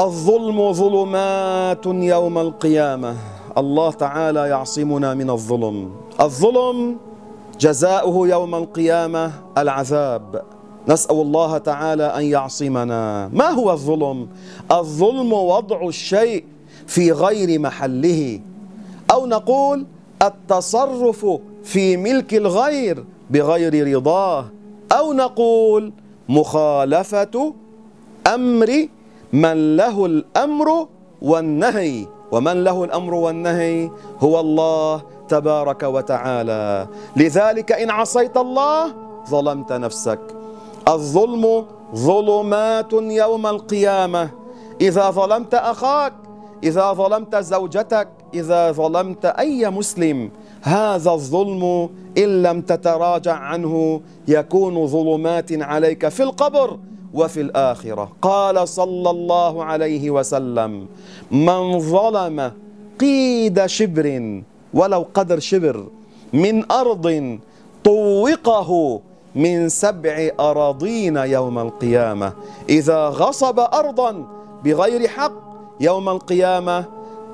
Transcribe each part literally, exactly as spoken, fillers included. الظلم ظلمات يوم القيامة. الله تعالى يعصمنا من الظلم. الظلم جزاؤه يوم القيامة العذاب. نسأل الله تعالى أن يعصمنا. ما هو الظلم؟ الظلم وضع الشيء في غير محله، أو نقول التصرف في ملك الغير بغير رضاه، أو نقول مخالفة أمر من له الأمر والنهي، ومن له الأمر والنهي هو الله تبارك وتعالى. لذلك إن عصيت الله ظلمت نفسك. الظلم ظلمات يوم القيامة. إذا ظلمت أخاك، إذا ظلمت زوجتك، إذا ظلمت أي مسلم، هذا الظلم إن لم تتراجع عنه يكون ظلمات عليك في القبر وفي الآخرة. قال صلى الله عليه وسلم: من ظلم قيد شبر ولو قدر شبر من أرض طوقه من سبع أراضين يوم القيامة. إذا غصب أرضا بغير حق يوم القيامة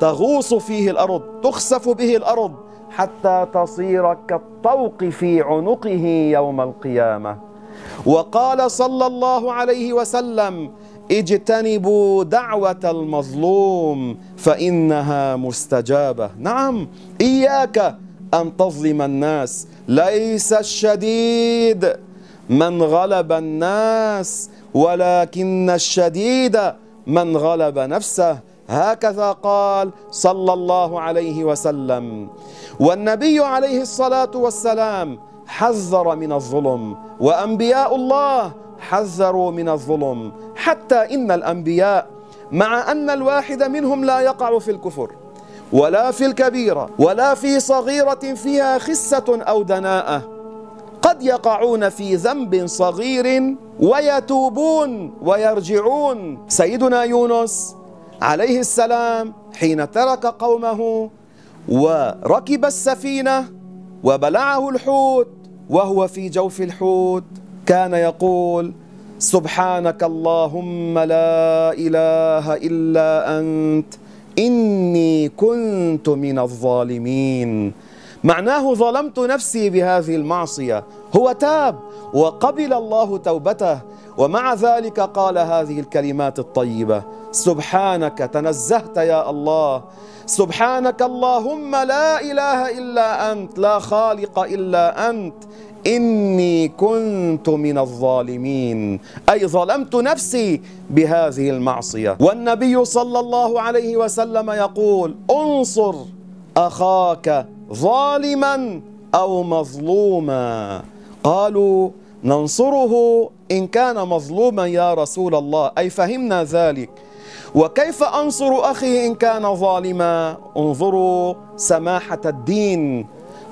تغوص فيه الأرض، تخسف به الأرض حتى تصير كالطوق في عنقه يوم القيامة. وقال صلى الله عليه وسلم: اجتنبوا دعوة المظلوم فإنها مستجابة. نعم، إياك أن تظلم الناس، ليس الشديد من غلب الناس ولكن الشديد من غلب نفسه، هكذا قال صلى الله عليه وسلم. والنبي عليه الصلاة والسلام حذر من الظلم، وأنبياء الله حذروا من الظلم، حتى إن الأنبياء مع أن الواحد منهم لا يقع في الكفر ولا في الكبيرة ولا في صغيرة فيها خسة أو دناءة، قد يقعون في ذنب صغير ويتوبون ويرجعون. سيدنا يونس عليه السلام حين ترك قومه وركب السفينة وبلعه الحوت، وهو في جوف الحوت كان يقول: سبحانك اللهم لا إله إلا أنت إني كنت من الظالمين. معناه ظلمت نفسي بهذه المعصية. هو تاب وقبل الله توبته، ومع ذلك قال هذه الكلمات الطيبة: سبحانك، تنزهت يا الله، سبحانك اللهم لا إله إلا أنت، لا خالق إلا أنت، إني كنت من الظالمين، أي ظلمت نفسي بهذه المعصية. والنبي صلى الله عليه وسلم يقول: انصر أخاك ظالما أو مظلوما. قالوا: ننصره إن كان مظلوما يا رسول الله، أي فهمنا ذلك. وكيف أنصر أخي إن كان ظالما؟ انظروا سماحة الدين،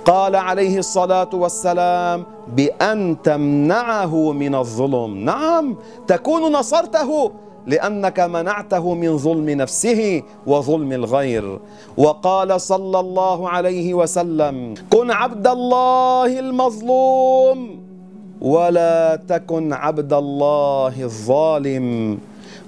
قال عليه الصلاة والسلام: بأن تمنعه من الظلم. نعم، تكون نصرته لأنك منعته من ظلم نفسه وظلم الغير. وقال صلى الله عليه وسلم: كن عبد الله المظلوم ولا تكن عبد الله الظالم،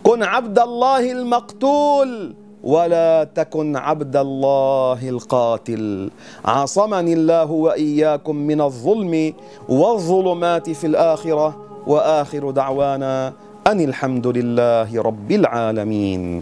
كن عبد الله المقتول ولا تكن عبد الله القاتل. عصمني الله وإياكم من الظلم والظلمات في الآخرة. وآخر دعوانا أن الحمد لله رب العالمين.